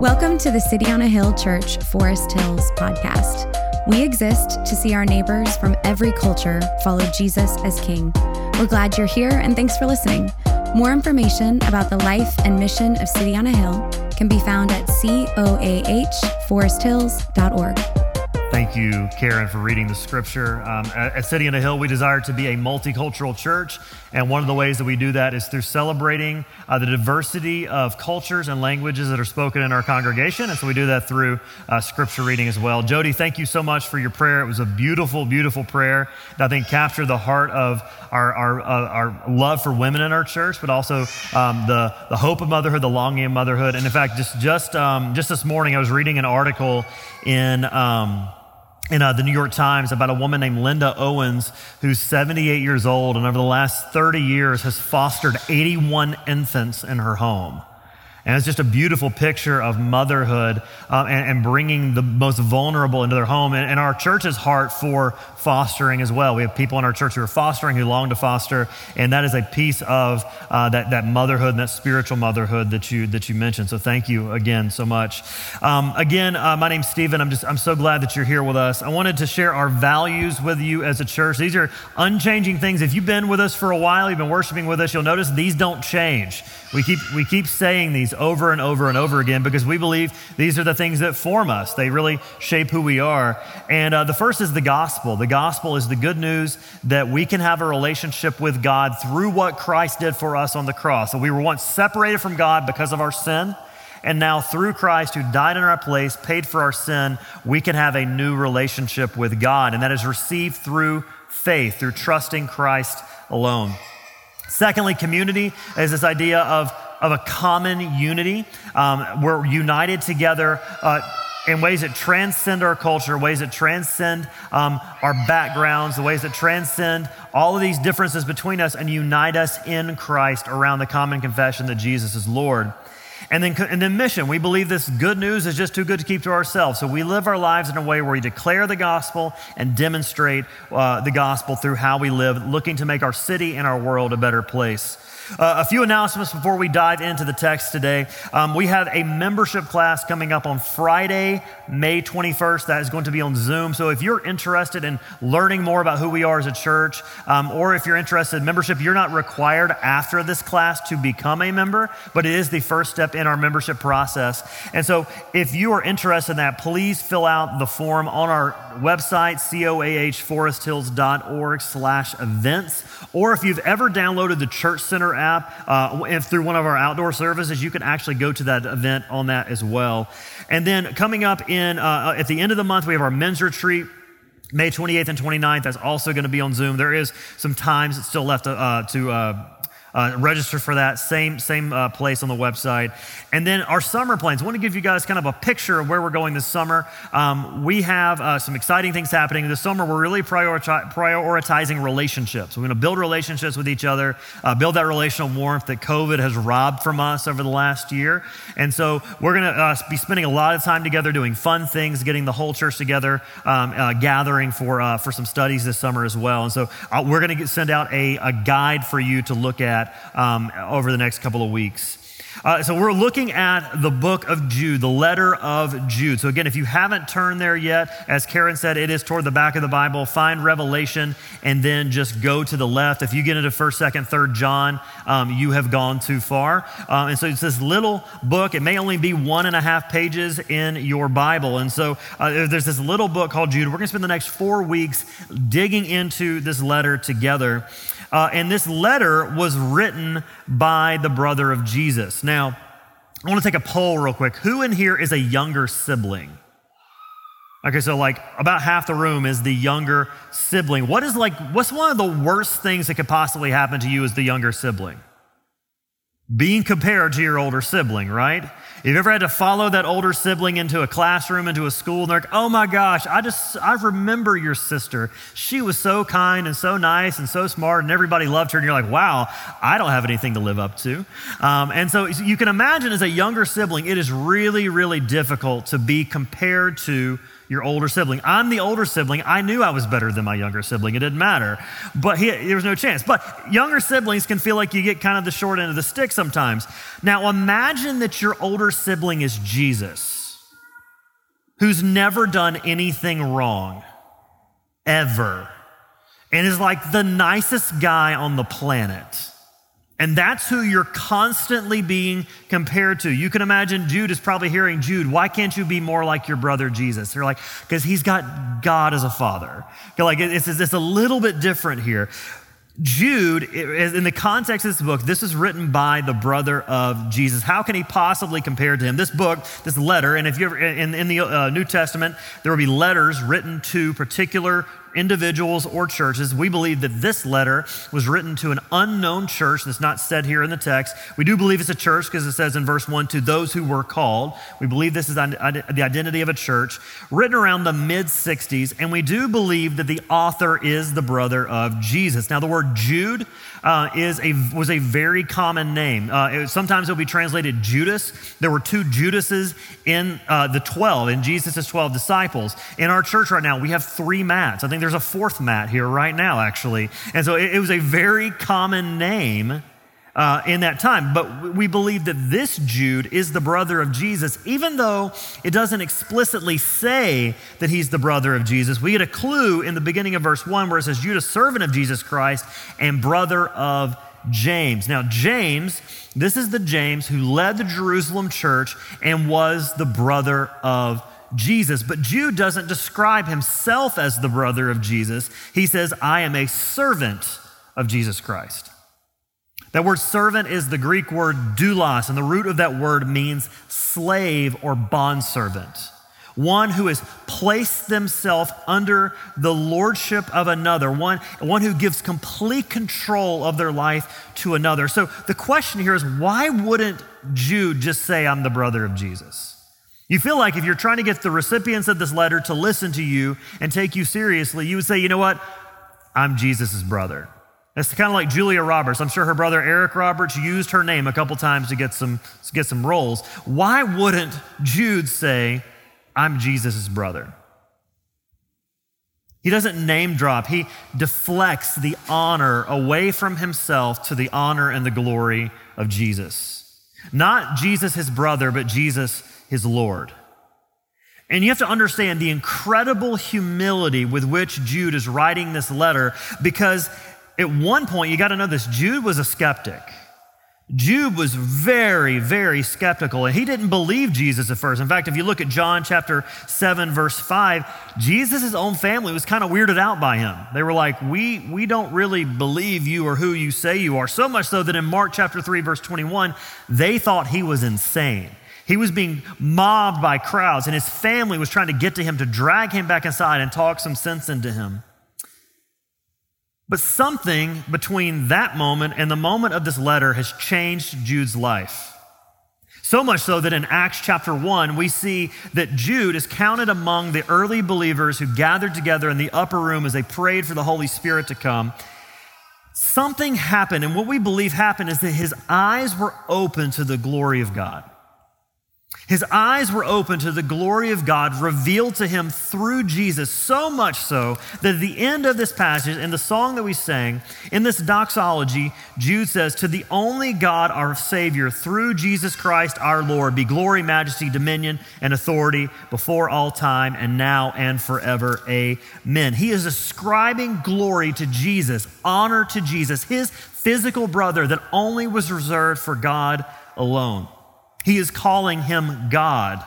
Welcome to the City on a Hill Church Forest Hills podcast. We exist to see our neighbors from every culture follow Jesus as King. We're glad you're here and thanks for listening. More information about the life and mission of City on a Hill can be found at coahforesthills.org. Thank you, Karen, for reading the scripture. At City on a Hill, we desire to be a multicultural church. And one of the ways that we do that is through celebrating the diversity of cultures and languages that are spoken in our congregation. And so we do that through scripture reading as well. Jody, thank you so much for your prayer. It was a beautiful, beautiful prayer that I think captured the heart of our love for women in our church, but also the hope of motherhood, the longing of motherhood. And in fact, just this morning, I was reading an article in the New York Times about a woman named Linda Owens, who's 78 years old and over the last 30 years has fostered 81 infants in her home. And it's just a beautiful picture of motherhood and bringing the most vulnerable into their home. And our church's heart for fostering as well. We have people in our church who are fostering, who long to foster, and that is a piece of that motherhood and that spiritual motherhood that you mentioned. So thank you again so much. My name's Stephen. I'm so glad that you're here with us. I wanted to share our values with you as a church. These are unchanging things. If you've been with us for a while, you've been worshiping with us, you'll notice these don't change. We keep saying these over and over and over again because we believe these are the things that form us. They really shape who we are. And the first is the gospel. The gospel is the good news that we can have a relationship with God through what Christ did for us on the cross. So we were once separated from God because of our sin, and now through Christ who died in our place, paid for our sin, we can have a new relationship with God, and that is received through faith, through trusting Christ alone. Secondly, community is this idea of a common unity. We're united together in ways that transcend our culture, ways that transcend our backgrounds, the ways that transcend all of these differences between us and unite us in Christ around the common confession that Jesus is Lord. And then mission. We believe this good news is just too good to keep to ourselves. So we live our lives in a way where we declare the gospel and demonstrate the gospel through how we live, looking to make our city and our world a better place. A few announcements before we dive into the text today. We have a membership class coming up on Friday, May 21st. That is going to be on Zoom. So if you're interested in learning more about who we are as a church, or if you're interested in membership, you're not required after this class to become a member, but it is the first step in our membership process. And so if you are interested in that, please fill out the form on our website, coahforesthills.org/events. Or if you've ever downloaded the Church Center app, if through one of our outdoor services, you can actually go to that event on that as well. And then coming up at the end of the month, we have our men's retreat, May 28th and 29th. That's also going to be on Zoom. There is some time still left to register for that. Same place on the website. And then our summer plans. I want to give you guys kind of a picture of where we're going this summer. We have some exciting things happening this summer. We're really prioritizing relationships. We're going to build relationships with each other, build that relational warmth that COVID has robbed from us over the last year. And so we're going to be spending a lot of time together doing fun things, getting the whole church together, gathering for some studies this summer as well. And so we're going to send out a guide for you to look at over the next couple of weeks. So we're looking at the book of Jude, the letter of Jude. So again, if you haven't turned there yet, as Karen said, it is toward the back of the Bible. Find Revelation and then just go to the left. If you get into 1st, 2nd, 3rd John, you have gone too far. And so it's this little book. It may only be 1.5 pages in your Bible. And so there's this little book called Jude. We're going to spend the next 4 weeks digging into this letter together. And this letter was written by the brother of Jesus. Now, I want to take a poll real quick. Who in here is a younger sibling? Okay, so like about half the room is the younger sibling. What's one of the worst things that could possibly happen to you as the younger sibling? Being compared to your older sibling, right? If you've ever had to follow that older sibling into a classroom, into a school, and they're like, oh my gosh, I remember your sister. She was so kind and so nice and so smart and everybody loved her. And you're like, wow, I don't have anything to live up to. And so you can imagine as a younger sibling, it is really, really difficult to be compared to your older sibling. I'm the older sibling. I knew I was better than my younger sibling. It didn't matter, but there was no chance. But younger siblings can feel like you get kind of the short end of the stick sometimes. Now imagine that your older sibling is Jesus, who's never done anything wrong, ever, and is like the nicest guy on the planet. And that's who you're constantly being compared to. You can imagine Jude is probably hearing, Jude, why can't you be more like your brother Jesus? They're like, because he's got God as a father. You're like, it's a little bit different here. Jude, in the context of this book, this is written by the brother of Jesus. How can he possibly compare to him? This book, this letter, and if you ever, in the New Testament, there will be letters written to particular individuals or churches. We believe that this letter was written to an unknown church that's not said here in the text. We do believe it's a church because it says in verse 1, to those who were called. We believe this is the identity of a church written around the mid-60s, and we do believe that the author is the brother of Jesus. Now, the word Jude was a very common name. Sometimes it'll be translated Judas. There were two Judases in the 12, in Jesus' 12 disciples. In our church right now, we have three Matts. I think there's a fourth Matt here right now, actually. And so it was a very common name in that time. But we believe that this Jude is the brother of Jesus, even though it doesn't explicitly say that he's the brother of Jesus. We get a clue in the beginning of verse 1 where it says, Jude, a servant of Jesus Christ and brother of James. Now, James, this is the James who led the Jerusalem church and was the brother of Jesus. But Jude doesn't describe himself as the brother of Jesus. He says, I am a servant of Jesus Christ. That word servant is the Greek word doulos, and the root of that word means slave or bondservant, one who has placed themselves under the lordship of another, one who gives complete control of their life to another. So the question here is, why wouldn't Jude just say, I'm the brother of Jesus? You feel like if you're trying to get the recipients of this letter to listen to you and take you seriously, you would say, you know what? I'm Jesus's brother. It's kind of like Julia Roberts. I'm sure her brother Eric Roberts used her name a couple times to get some roles. Why wouldn't Jude say, I'm Jesus's brother? He doesn't name drop. He deflects the honor away from himself to the honor and the glory of Jesus. Not Jesus, his brother, but Jesus, his Lord. And you have to understand the incredible humility with which Jude is writing this letter, because at one point, you got to know this, Jude was a skeptic. Jude was very, very skeptical, and he didn't believe Jesus at first. In fact, if you look at John chapter 7, verse 5, Jesus' own family was kind of weirded out by him. They were like, we don't really believe you or who you say you are, so much so that in Mark chapter 3, verse 21, they thought he was insane. He was being mobbed by crowds, and his family was trying to get to him to drag him back inside and talk some sense into him. But something between that moment and the moment of this letter has changed Jude's life. So much so that in Acts chapter 1, we see that Jude is counted among the early believers who gathered together in the upper room as they prayed for the Holy Spirit to come. Something happened, and what we believe happened is that his eyes were open to the glory of God. His eyes were open to the glory of God revealed to him through Jesus, so much so that at the end of this passage, in the song that we sang, in this doxology, Jude says, to the only God, our Savior, through Jesus Christ, our Lord, be glory, majesty, dominion, and authority before all time and now and forever. Amen. He is ascribing glory to Jesus, honor to Jesus, his physical brother that only was reserved for God alone. He is calling him God.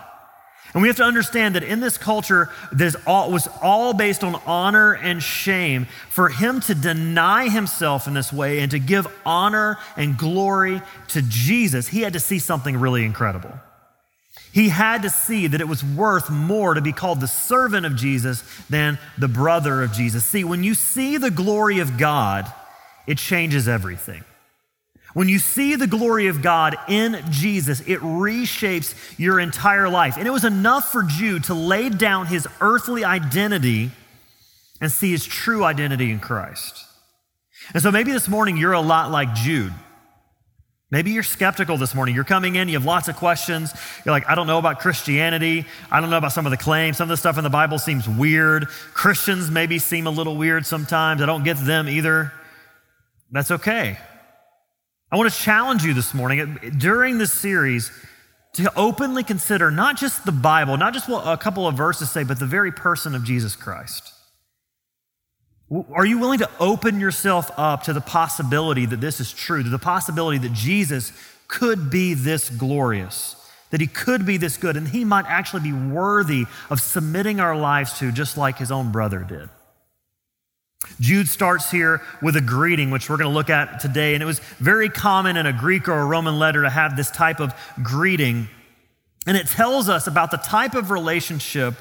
And we have to understand that in this culture, this was all based on honor and shame. For him to deny himself in this way and to give honor and glory to Jesus, he had to see something really incredible. He had to see that it was worth more to be called the servant of Jesus than the brother of Jesus. See, when you see the glory of God, it changes everything. When you see the glory of God in Jesus, it reshapes your entire life. And it was enough for Jude to lay down his earthly identity and see his true identity in Christ. And so maybe this morning you're a lot like Jude. Maybe you're skeptical this morning. You're coming in, you have lots of questions. You're like, I don't know about Christianity. I don't know about some of the claims. Some of the stuff in the Bible seems weird. Christians maybe seem a little weird sometimes. I don't get them either. That's okay. I want to challenge you this morning during this series to openly consider not just the Bible, not just what a couple of verses say, but the very person of Jesus Christ. Are you willing to open yourself up to the possibility that this is true, to the possibility that Jesus could be this glorious, that he could be this good, and he might actually be worthy of submitting our lives to, just like his own brother did? Jude starts here with a greeting, which we're going to look at today, and it was very common in a Greek or a Roman letter to have this type of greeting, and it tells us about the type of relationship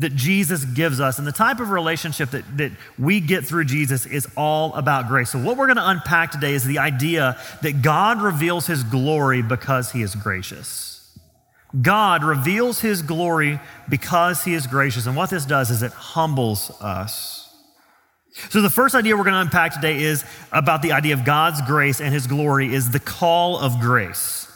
that Jesus gives us. And the type of relationship that we get through Jesus is all about grace. So what we're going to unpack today is the idea that God reveals his glory because he is gracious. God reveals his glory because he is gracious. And what this does is it humbles us. So the first idea we're going to unpack today is about the idea of God's grace and his glory is the call of grace.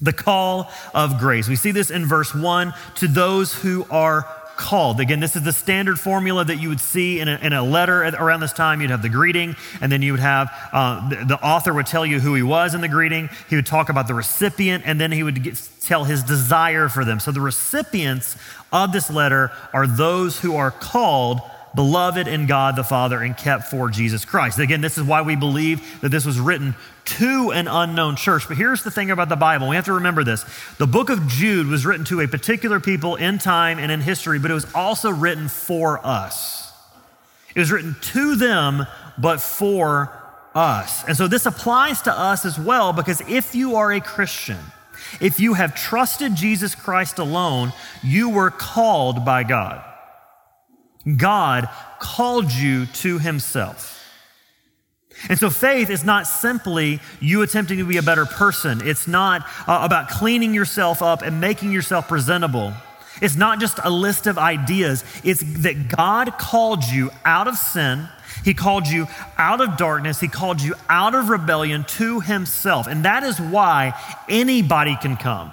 The call of grace. We see this in verse 1, to those who are called. Again, this is the standard formula that you would see in a letter around this time. You'd have the greeting, and then you would have the author would tell you who he was in the greeting. He would talk about the recipient, and then he would tell his desire for them. So the recipients of this letter are those who are called, beloved in God the Father and kept for Jesus Christ. Again, this is why we believe that this was written to an unknown church. But here's the thing about the Bible. We have to remember this. The book of Jude was written to a particular people in time and in history, but it was also written for us. It was written to them, but for us. And so this applies to us as well, because if you are a Christian, if you have trusted Jesus Christ alone, you were called by God. God called you to himself. And so faith is not simply you attempting to be a better person. It's not about cleaning yourself up and making yourself presentable. It's not just a list of ideas. It's that God called you out of sin. He called you out of darkness. He called you out of rebellion to himself. And that is why anybody can come.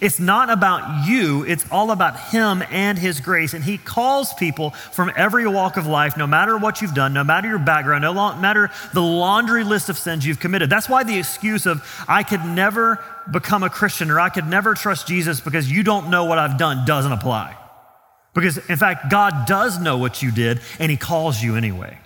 It's not about you, it's all about him and his grace. And he calls people from every walk of life, no matter what you've done, no matter your background, no matter the laundry list of sins you've committed. That's why the excuse of, I could never become a Christian, or I could never trust Jesus because you don't know what I've done, doesn't apply. Because in fact, God does know what you did and he calls you anyway.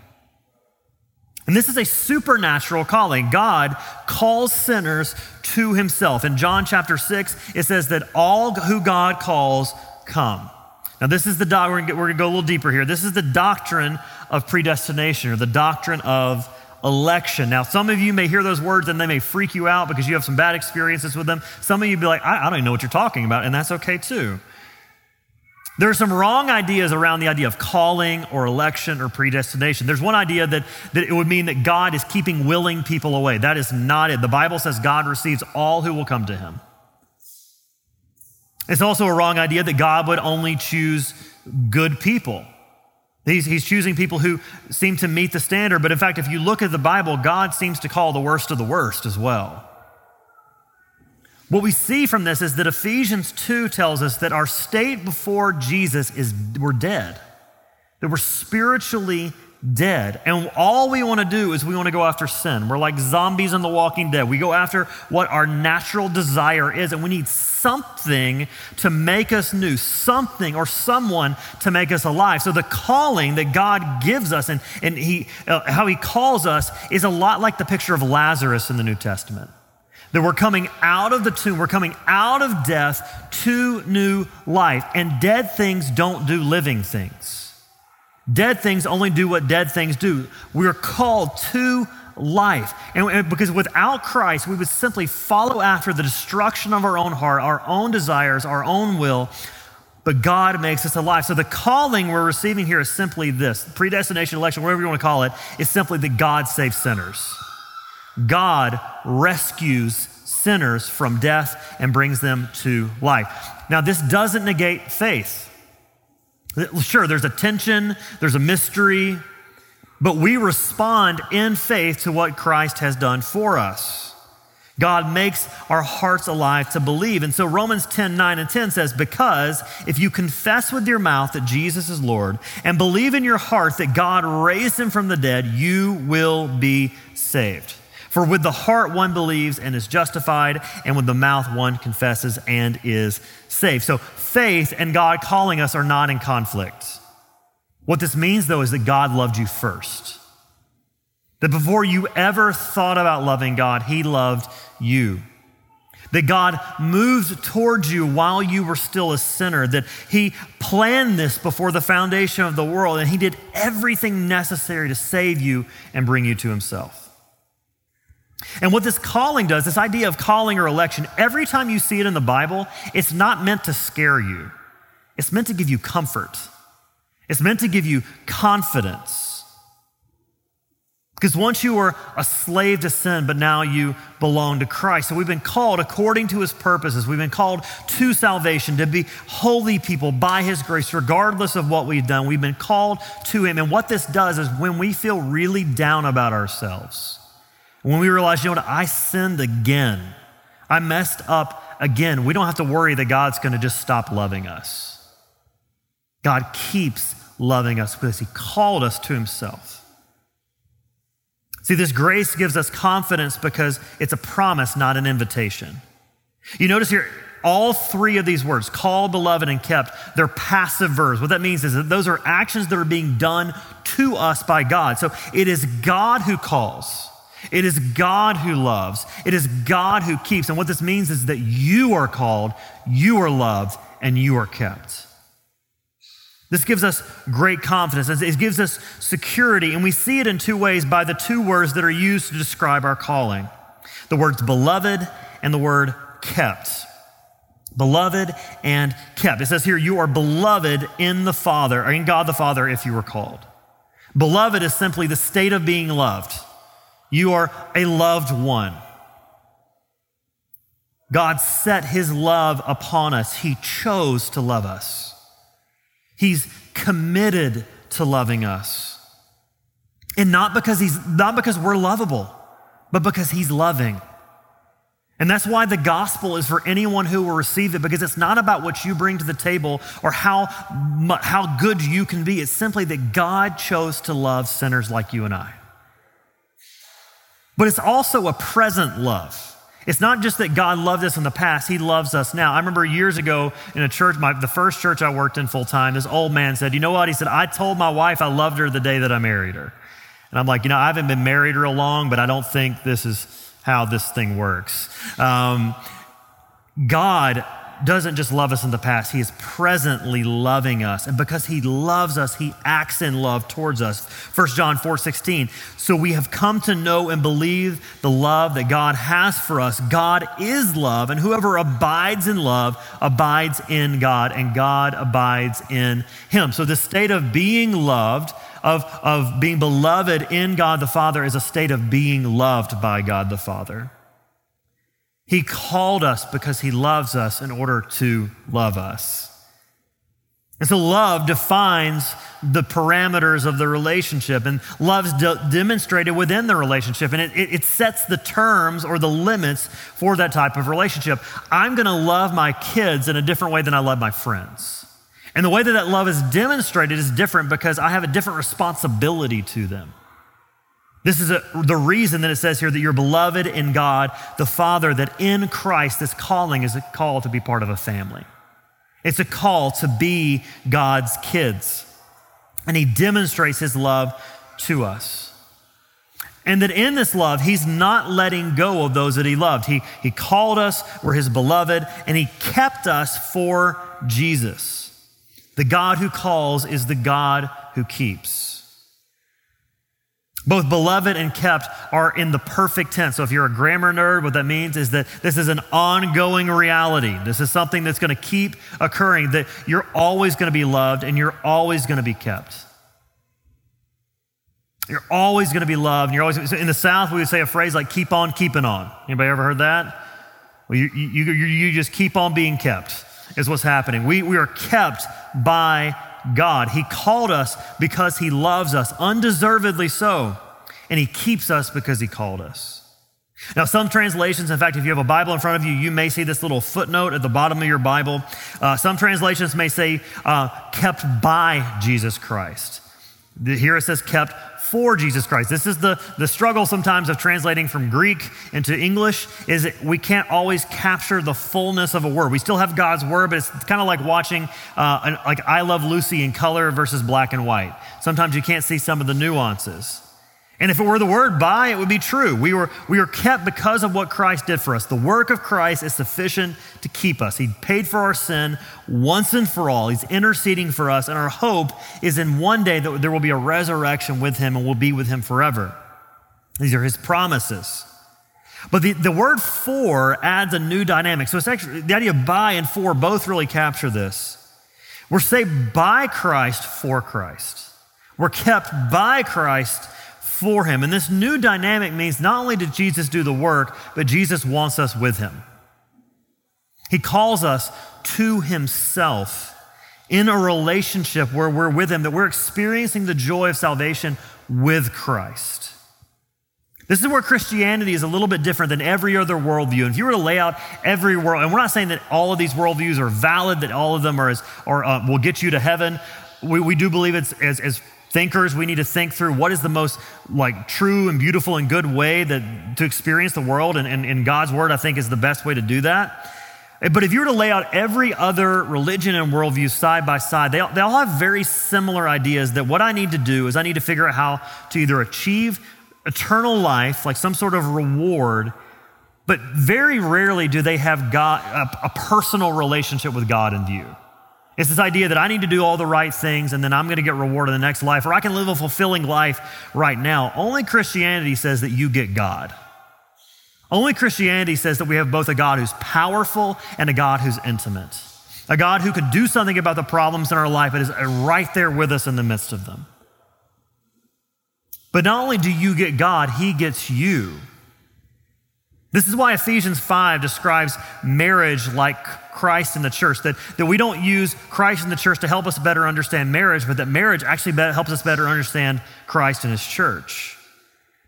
And this is a supernatural calling. God calls sinners to himself. In John chapter 6, it says that all who God calls come. Now this is we're gonna go a little deeper here. This is the doctrine of predestination, or the doctrine of election. Now some of you may hear those words and they may freak you out because you have some bad experiences with them. Some of you be like, I don't even know what you're talking about, and that's okay too. There are some wrong ideas around the idea of calling or election or predestination. There's one idea that it would mean that God is keeping willing people away. That is not it. The Bible says God receives all who will come to him. It's also a wrong idea that God would only choose good people. He's choosing people who seem to meet the standard, but in fact, if you look at the Bible, God seems to call the worst of the worst as well. What we see from this is that Ephesians 2 tells us that our state before Jesus is we're dead, that we're spiritually dead. And all we want to do is we want to go after sin. We're like zombies in The Walking Dead. We go after what our natural desire is, and we need something to make us new, something or someone to make us alive. So the calling that God gives us and how he calls us is a lot like the picture of Lazarus in the New Testament. That we're coming out of the tomb, we're coming out of death to new life. And dead things don't do living things. Dead things only do what dead things do. We're called to life. And because without Christ, we would simply follow after the destruction of our own heart, our own desires, our own will, but God makes us alive. So the calling we're receiving here is simply this. Predestination, election, whatever you want to call it, is simply that God saves sinners. God rescues sinners from death and brings them to life. Now, this doesn't negate faith. Sure, there's a tension, there's a mystery, but we respond in faith to what Christ has done for us. God makes our hearts alive to believe. And so Romans 10:9-10 says, because if you confess with your mouth that Jesus is Lord and believe in your heart that God raised him from the dead, you will be saved. For with the heart one believes and is justified, and with the mouth one confesses and is saved. So faith and God calling us are not in conflict. What this means, though, is that God loved you first. That before you ever thought about loving God, he loved you. That God moved towards you while you were still a sinner. That he planned this before the foundation of the world, and he did everything necessary to save you and bring you to himself. And what this calling does, this idea of calling or election, every time you see it in the Bible, it's not meant to scare you. It's meant to give you comfort. It's meant to give you confidence. Because once you were a slave to sin, but now you belong to Christ. So we've been called according to his purposes. We've been called to salvation, to be holy people by his grace, regardless of what we've done. We've been called to him. And what this does is when we feel really down about ourselves, when we realize, you know what, I sinned again. I messed up again. We don't have to worry that God's going to just stop loving us. God keeps loving us because he called us to himself. See, this grace gives us confidence because it's a promise, not an invitation. You notice here, all three of these words, called, beloved, and kept, they're passive verbs. What that means is that those are actions that are being done to us by God. So it is God who calls. It is God who loves. It is God who keeps. And what this means is that you are called, you are loved, and you are kept. This gives us great confidence. It gives us security, and we see it in two ways by the two words that are used to describe our calling, the words beloved and the word kept. Beloved and kept. It says here, you are beloved in the Father, or in God the Father, if you were called. Beloved is simply the state of being loved. You are a loved one. God set his love upon us. He chose to love us. He's committed to loving us. And not because we're lovable, but because he's loving. And that's why the gospel is for anyone who will receive it, because it's not about what you bring to the table or how good you can be. It's simply that God chose to love sinners like you and I. But it's also a present love. It's not just that God loved us in the past, he loves us now. I remember years ago in a church, the first church I worked in full time, this old man said, you know what? He said, I told my wife I loved her the day that I married her. And I'm like, you know, I haven't been married real long, but I don't think this is how this thing works. God doesn't just love us in the past, he is presently loving us. And because he loves us, he acts in love towards us. 1 John 4:16, so we have come to know and believe the love that God has for us. God is love, and whoever abides in love abides in God, and God abides in him. So the state of being loved, of being beloved in God the Father, is a state of being loved by God the Father. He called us because he loves us in order to love us. And so love defines the parameters of the relationship, and love's demonstrated within the relationship, and it sets the terms or the limits for that type of relationship. I'm gonna love my kids in a different way than I love my friends. And the way that love is demonstrated is different because I have a different responsibility to them. This is the reason that it says here that you're beloved in God, the Father, that in Christ, this calling is a call to be part of a family. It's a call to be God's kids. And he demonstrates his love to us. And that in this love, he's not letting go of those that he loved. He called us, we're his beloved, and he kept us for Jesus. The God who calls is the God who keeps. Both beloved and kept are in the perfect tense. So if you're a grammar nerd, what that means is that this is an ongoing reality. This is something that's gonna keep occurring, that you're always gonna be loved and you're always gonna be kept. You're always gonna be loved. And so in the South, we would say a phrase like keep on keeping on. Anybody ever heard that? Well, you just keep on being kept is what's happening. We are kept by God. He called us because he loves us, undeservedly so, and he keeps us because he called us. Now, some translations, in fact, if you have a Bible in front of you, you may see this little footnote at the bottom of your Bible. Some translations may say kept by Jesus Christ. Here it says kept for Jesus Christ. This is the struggle sometimes of translating from Greek into English, is we can't always capture the fullness of a word. We still have God's word, but it's kind of like watching like I Love Lucy in color versus black and white. Sometimes you can't see some of the nuances. And if it were the word by, it would be true. We were kept because of what Christ did for us. The work of Christ is sufficient to keep us. He paid for our sin once and for all. He's interceding for us. And our hope is in one day that there will be a resurrection with him and we'll be with him forever. These are his promises. But the word for adds a new dynamic. So it's actually, the idea of by and for both really capture this. We're saved by Christ for Christ. We're kept by Christ for him. And this new dynamic means not only did Jesus do the work, but Jesus wants us with him. He calls us to himself in a relationship where we're with him, that we're experiencing the joy of salvation with Christ. This is where Christianity is a little bit different than every other worldview. And if you were to lay out every world, and we're not saying that all of these worldviews are valid, that all of them are will get you to heaven. We do believe it's as thinkers, we need to think through what is the most like true and beautiful and good way that to experience the world, and God's word, I think, is the best way to do that. But if you were to lay out every other religion and worldview side by side, they all have very similar ideas that what I need to do is I need to figure out how to either achieve eternal life, like some sort of reward, but very rarely do they have God, a personal relationship with God in view. It's this idea that I need to do all the right things and then I'm going to get rewarded in the next life, or I can live a fulfilling life right now. Only Christianity says that you get God. Only Christianity says that we have both a God who's powerful and a God who's intimate, a God who could do something about the problems in our life but is right there with us in the midst of them. But not only do you get God, he gets you. This is why Ephesians 5 describes marriage like Christ in the church, that we don't use Christ in the church to help us better understand marriage, but that marriage actually helps us better understand Christ and his church.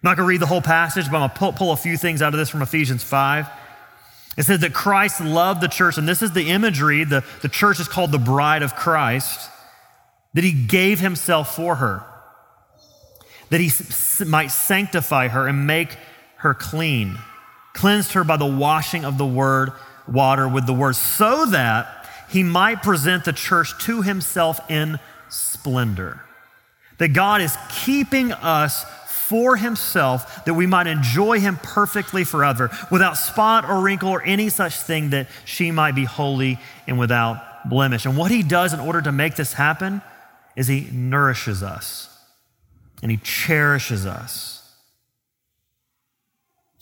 I'm not gonna read the whole passage, but I'm gonna pull a few things out of this from Ephesians 5. It says that Christ loved the church, and this is the imagery, the church is called the bride of Christ, that he gave himself for her, that he might sanctify her and make her clean. Cleansed her by the washing of the water with the word, so that he might present the church to himself in splendor. That God is keeping us for himself, that we might enjoy him perfectly forever, without spot or wrinkle or any such thing, that she might be holy and without blemish. And what he does in order to make this happen is he nourishes us and he cherishes us,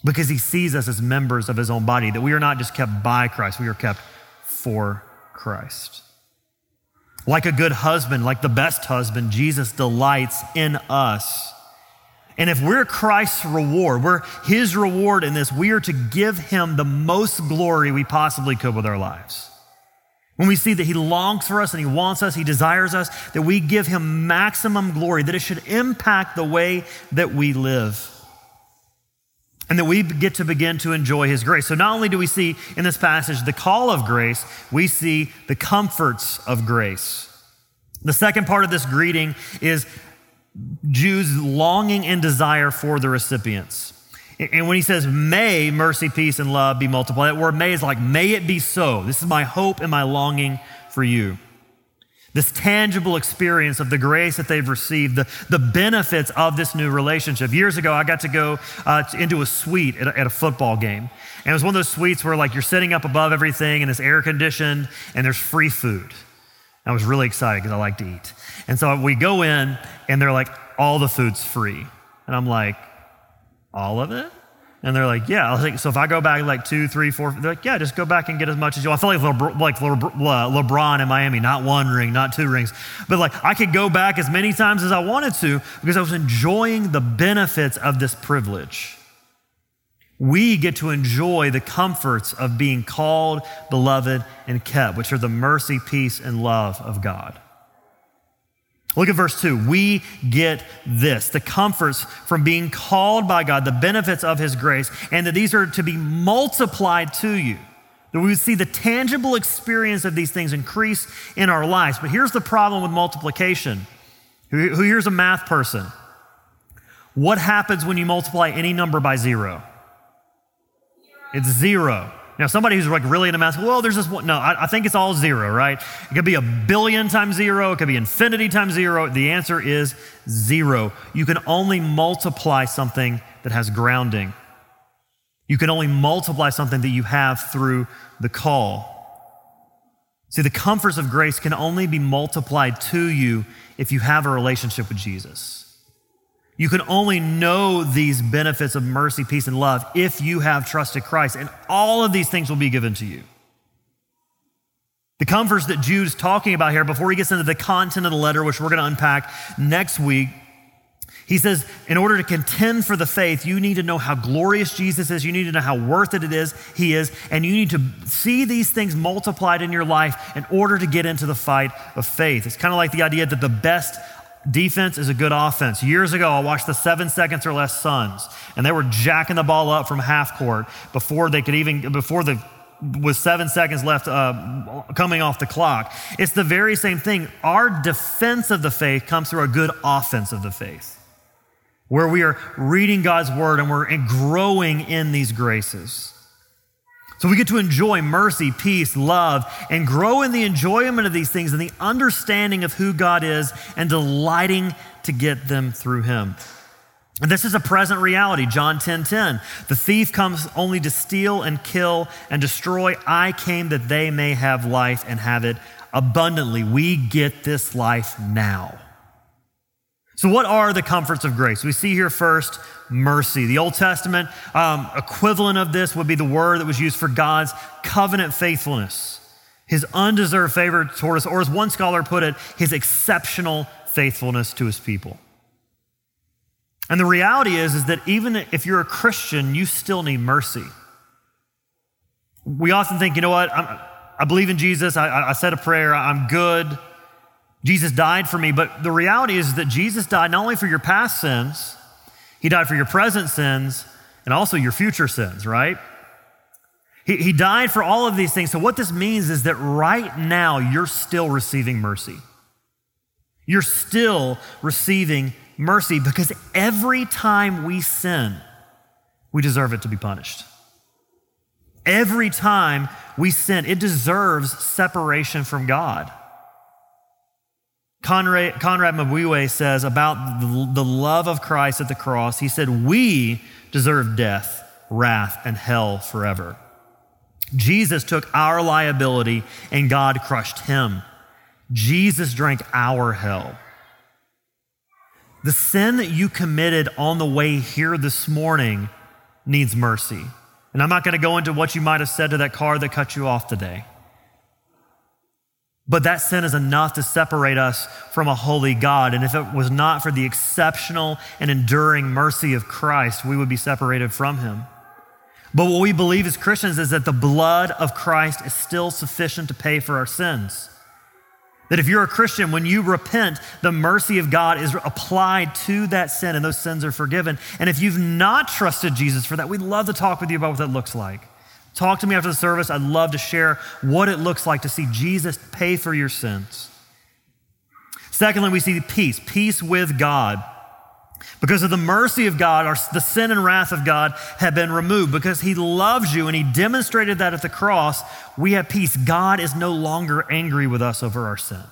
because he sees us as members of his own body, that we are not just kept by Christ, we are kept for Christ. Like a good husband, like the best husband, Jesus delights in us. And if we're Christ's reward, we're his reward in this, we are to give him the most glory we possibly could with our lives. When we see that he longs for us and he wants us, he desires us, that we give him maximum glory, that it should impact the way that we live, and that we get to begin to enjoy his grace. So not only do we see in this passage the call of grace, we see the comforts of grace. The second part of this greeting is Jude's longing and desire for the recipients. And when he says, may mercy, peace, and love be multiplied, that word may is like, may it be so. This is my hope and my longing for you. This tangible experience of the grace that they've received, the benefits of this new relationship. Years ago, I got to go into a suite at a football game. And it was one of those suites where like you're sitting up above everything and it's air conditioned and there's free food. And I was really excited because I like to eat. And so we go in and they're like, all the food's free. And I'm like, all of it? And they're like, yeah. I was like, so if I go back like 2, 3, 4, they're like, yeah, just go back and get as much as you want. I feel like LeBron in Miami, not 1 ring, not 2 rings. But like I could go back as many times as I wanted to because I was enjoying the benefits of this privilege. We get to enjoy the comforts of being called, beloved, and kept, which are the mercy, peace, and love of God. Look at verse 2. We get this, the comforts from being called by God, the benefits of his grace, and that these are to be multiplied to you. That we would see the tangible experience of these things increase in our lives. But here's the problem with multiplication. Who here's a math person? What happens when you multiply any number by zero? It's zero. Now, somebody who's like really into math, well, there's this one. No, I think it's all zero, right? It could be 1,000,000,000 times zero. It could be infinity times zero. The answer is zero. You can only multiply something that has grounding. You can only multiply something that you have through the call. See, the comforts of grace can only be multiplied to you if you have a relationship with Jesus. You can only know these benefits of mercy, peace, and love if you have trusted Christ, and all of these things will be given to you. The comforts that Jude's talking about here, before he gets into the content of the letter, which we're going to unpack next week, he says, in order to contend for the faith, you need to know how glorious Jesus is, you need to know how worth it he is, and you need to see these things multiplied in your life in order to get into the fight of faith. It's kind of like the idea that the best defense is a good offense. Years ago, I watched the 7 seconds or less Suns, and they were jacking the ball up from half court with 7 seconds left coming off the clock. It's the very same thing. Our defense of the faith comes through a good offense of the faith, where we are reading God's word and we're growing in these graces. So we get to enjoy mercy, peace, love, and grow in the enjoyment of these things and the understanding of who God is and delighting to get them through him. And this is a present reality, John 10:10. The thief comes only to steal and kill and destroy. I came that they may have life and have it abundantly. We get this life now. So what are the comforts of grace? We see here first, mercy. The Old Testament equivalent of this would be the word that was used for God's covenant faithfulness, his undeserved favor toward us, or as one scholar put it, his exceptional faithfulness to his people. And the reality is that even if you're a Christian, you still need mercy. We often think, you know what, I believe in Jesus, I said a prayer, I'm good, Jesus died for me, but the reality is that Jesus died not only for your past sins, he died for your present sins and also your future sins, right? He died for all of these things. So what this means is that right now you're still receiving mercy. You're still receiving mercy because every time we sin, we deserve it to be punished. Every time we sin, it deserves separation from God. Conrad Mabuiwe says about the love of Christ at the cross, he said, we deserve death, wrath, and hell forever. Jesus took our liability and God crushed him. Jesus drank our hell. The sin that you committed on the way here this morning needs mercy. And I'm not going to go into what you might have said to that car that cut you off today. But that sin is enough to separate us from a holy God. And if it was not for the exceptional and enduring mercy of Christ, we would be separated from him. But what we believe as Christians is that the blood of Christ is still sufficient to pay for our sins. That if you're a Christian, when you repent, the mercy of God is applied to that sin and those sins are forgiven. And if you've not trusted Jesus for that, we'd love to talk with you about what that looks like. Talk to me after the service. I'd love to share what it looks like to see Jesus pay for your sins. Secondly, we see peace with God. Because of the mercy of God, the sin and wrath of God have been removed. Because he loves you and he demonstrated that at the cross, we have peace. God is no longer angry with us over our sin.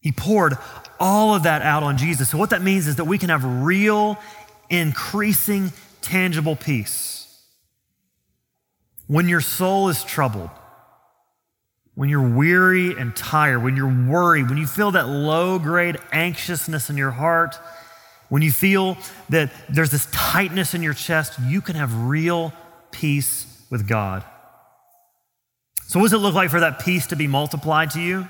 He poured all of that out on Jesus. So what that means is that we can have real, increasing, tangible peace. When your soul is troubled, when you're weary and tired, when you're worried, when you feel that low-grade anxiousness in your heart, when you feel that there's this tightness in your chest, you can have real peace with God. So what does it look like for that peace to be multiplied to you?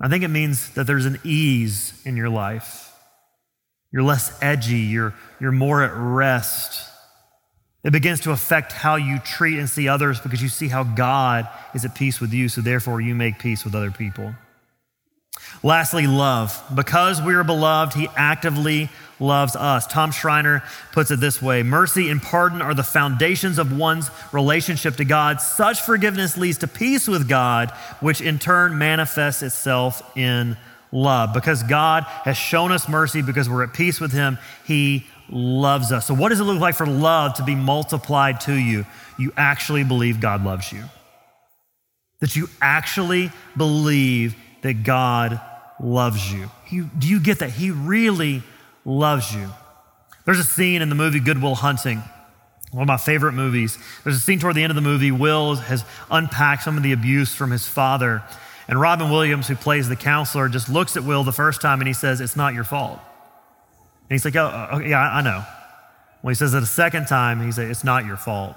I think it means that there's an ease in your life. You're less edgy, you're more at rest. It begins to affect how you treat and see others because you see how God is at peace with you, so therefore you make peace with other people. Lastly, love. Because we are beloved, he actively loves us. Tom Schreiner puts it this way: mercy and pardon are the foundations of one's relationship to God. Such forgiveness leads to peace with God, which in turn manifests itself in love. Because God has shown us mercy, because we're at peace with him, he loves us. So what does it look like for love to be multiplied to you? You actually believe God loves you. That you actually believe that God loves you. Do you get that? He really loves you. There's a scene in the movie Good Will Hunting, one of my favorite movies. There's a scene toward the end of the movie. Will has unpacked some of the abuse from his father. And Robin Williams, who plays the counselor, just looks at Will the first time and he says, "It's not your fault." And he's like, "Oh, okay, yeah, I know." When he says it a second time, he says, "It's not your fault."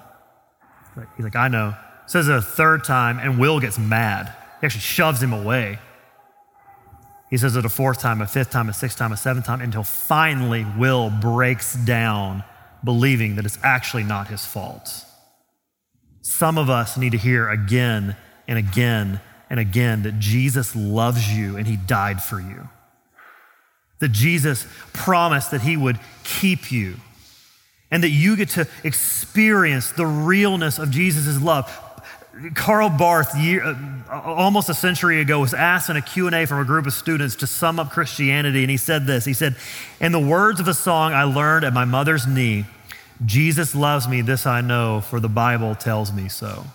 He's like, "I know." Says it a third time and Will gets mad. He actually shoves him away. He says it a fourth time, a fifth time, a sixth time, a seventh time, until finally Will breaks down, believing that it's actually not his fault. Some of us need to hear again and again and again that Jesus loves you and he died for you. That Jesus promised that he would keep you, and that you get to experience the realness of Jesus' love. Karl Barth, almost a century ago, was asked in a Q&A from a group of students to sum up Christianity, and he said this. He said, "In the words of a song I learned at my mother's knee, Jesus loves me, this I know, for the Bible tells me so."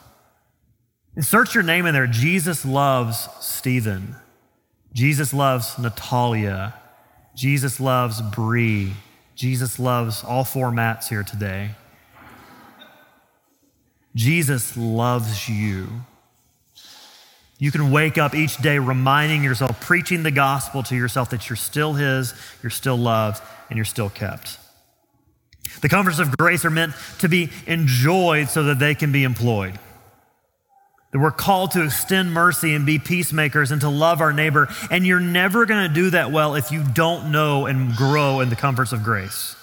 And search your name in there. Jesus loves Stephen. Jesus loves Natalia. Jesus loves Brie. Jesus loves all four Matts here today. Jesus loves you. You can wake up each day reminding yourself, preaching the gospel to yourself, that you're still his, you're still loved, and you're still kept. The comforts of grace are meant to be enjoyed so that they can be employed. That we're called to extend mercy and be peacemakers and to love our neighbor. And you're never going to do that well if you don't know and grow in the comforts of grace.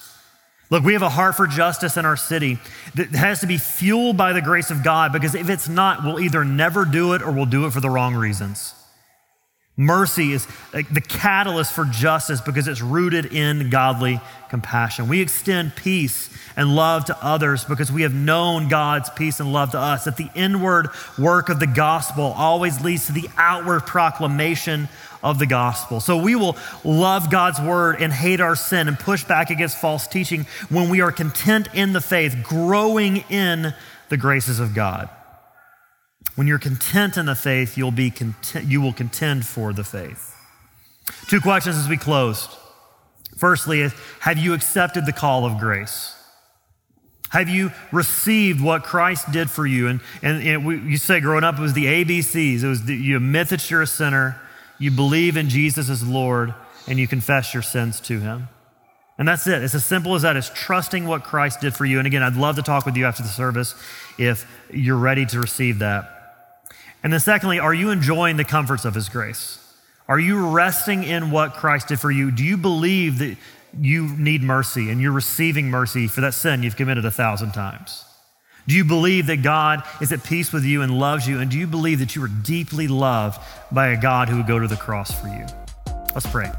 Look, we have a heart for justice in our city that has to be fueled by the grace of God, because if it's not, we'll either never do it or we'll do it for the wrong reasons. Mercy is like the catalyst for justice because it's rooted in godly compassion. We extend peace and love to others because we have known God's peace and love to us. That the inward work of the gospel always leads to the outward proclamation of the gospel. So we will love God's word and hate our sin and push back against false teaching when we are content in the faith, growing in the graces of God. When you're content in the faith, you will contend for the faith. Two questions as we close. Firstly, have you accepted the call of grace? Have you received what Christ did for you? You say growing up, it was the ABCs. It was you admit that you're a sinner, you believe in Jesus as Lord, and you confess your sins to him. And that's it. It's as simple as that. It's trusting what Christ did for you. And again, I'd love to talk with you after the service if you're ready to receive that. And then secondly, are you enjoying the comforts of his grace? Are you resting in what Christ did for you? Do you believe that you need mercy and you're receiving mercy for that sin you've committed 1,000 times? Do you believe that God is at peace with you and loves you? And do you believe that you were deeply loved by a God who would go to the cross for you? Let's pray.